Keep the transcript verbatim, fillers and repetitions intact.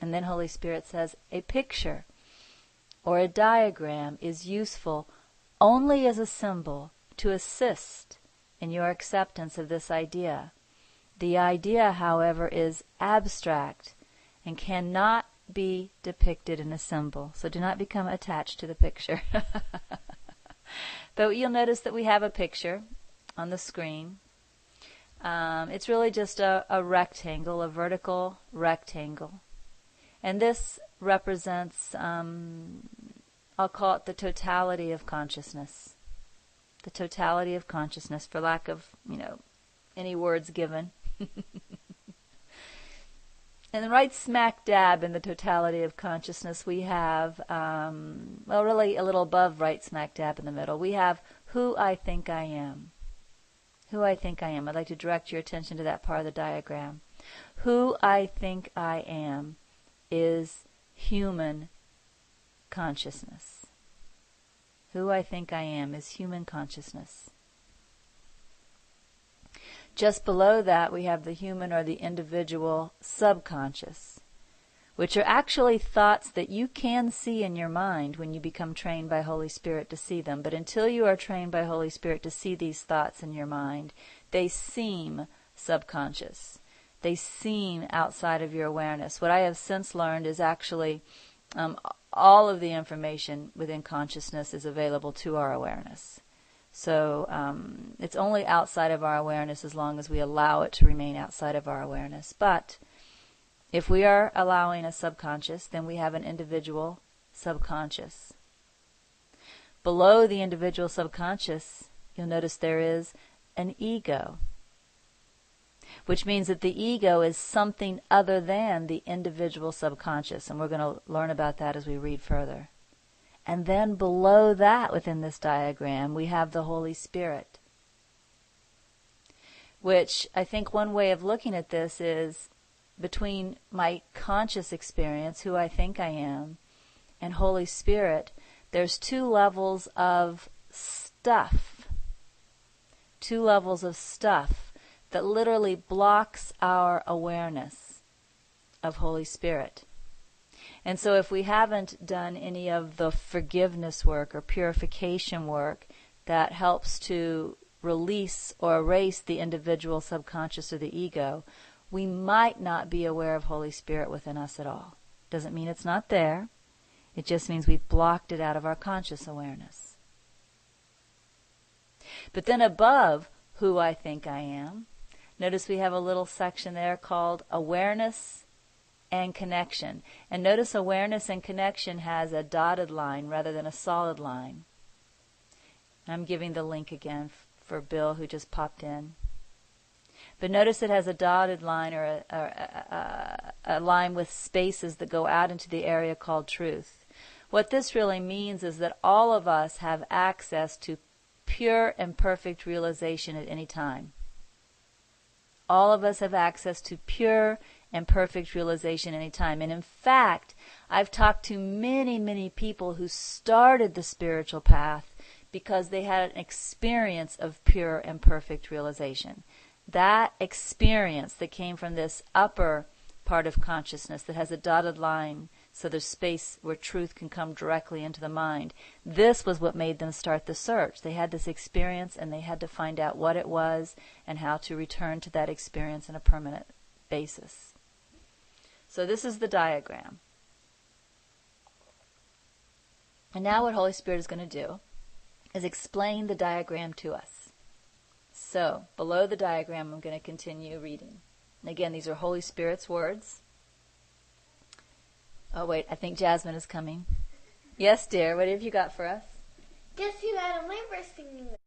And then Holy Spirit says, a picture or a diagram is useful only as a symbol to assist in your acceptance of this idea. The idea, however, is abstract and cannot be depicted in a symbol. So do not become attached to the picture. But you'll notice that we have a picture on the screen. Um, it's really just a, a rectangle, a vertical rectangle. And this represents, um, I'll call it the totality of consciousness. The totality of consciousness, for lack of, you know, any words given. And right smack dab in the totality of consciousness, we have, um, well, really a little above right smack dab in the middle, we have who I think I am. Who I think I am. I'd like to direct your attention to that part of the diagram. Who I think I am is human consciousness. Who I think I am is human consciousness. Just below that, we have the human or the individual subconscious, which are actually thoughts that you can see in your mind when you become trained by Holy Spirit to see them. But until you are trained by Holy Spirit to see these thoughts in your mind, they seem subconscious. They seem outside of your awareness. What I have since learned is actually um, all of the information within consciousness is available to our awareness. So um, it's only outside of our awareness as long as we allow it to remain outside of our awareness. But if we are allowing a subconscious, then we have an individual subconscious. Below the individual subconscious, you'll notice there is an ego, which means that the ego is something other than the individual subconscious. And we're going to learn about that as we read further. And then below that, within this diagram, we have the Holy Spirit, which I think one way of looking at this is between my conscious experience, who I think I am, and Holy Spirit, there's two levels of stuff, two levels of stuff that literally blocks our awareness of Holy Spirit. And so if we haven't done any of the forgiveness work or purification work that helps to release or erase the individual subconscious or the ego, we might not be aware of Holy Spirit within us at all. Doesn't mean it's not there. It just means we've blocked it out of our conscious awareness. But then above who I think I am, notice we have a little section there called awareness and connection. And notice awareness and connection has a dotted line rather than a solid line. I'm giving the link again for Bill who just popped in. But notice it has a dotted line or a, or a, a, a line with spaces that go out into the area called truth. What this really means is that all of us have access to pure and perfect realization at any time. All of us have access to pure and perfect realization anytime. And in fact, I've talked to many, many people who started the spiritual path because they had an experience of pure and perfect realization. That experience that came from this upper part of consciousness that has a dotted line, so there's space where truth can come directly into the mind. This was what made them start the search. They had this experience and they had to find out what it was and how to return to that experience on a permanent basis. So this is the diagram. And now what Holy Spirit is going to do is explain the diagram to us. So below the diagram, I'm going to continue reading. And again, these are Holy Spirit's words. Oh wait, I think Jasmine is coming. Yes, dear, what have you got for us? Guess who had a lamp roasting in the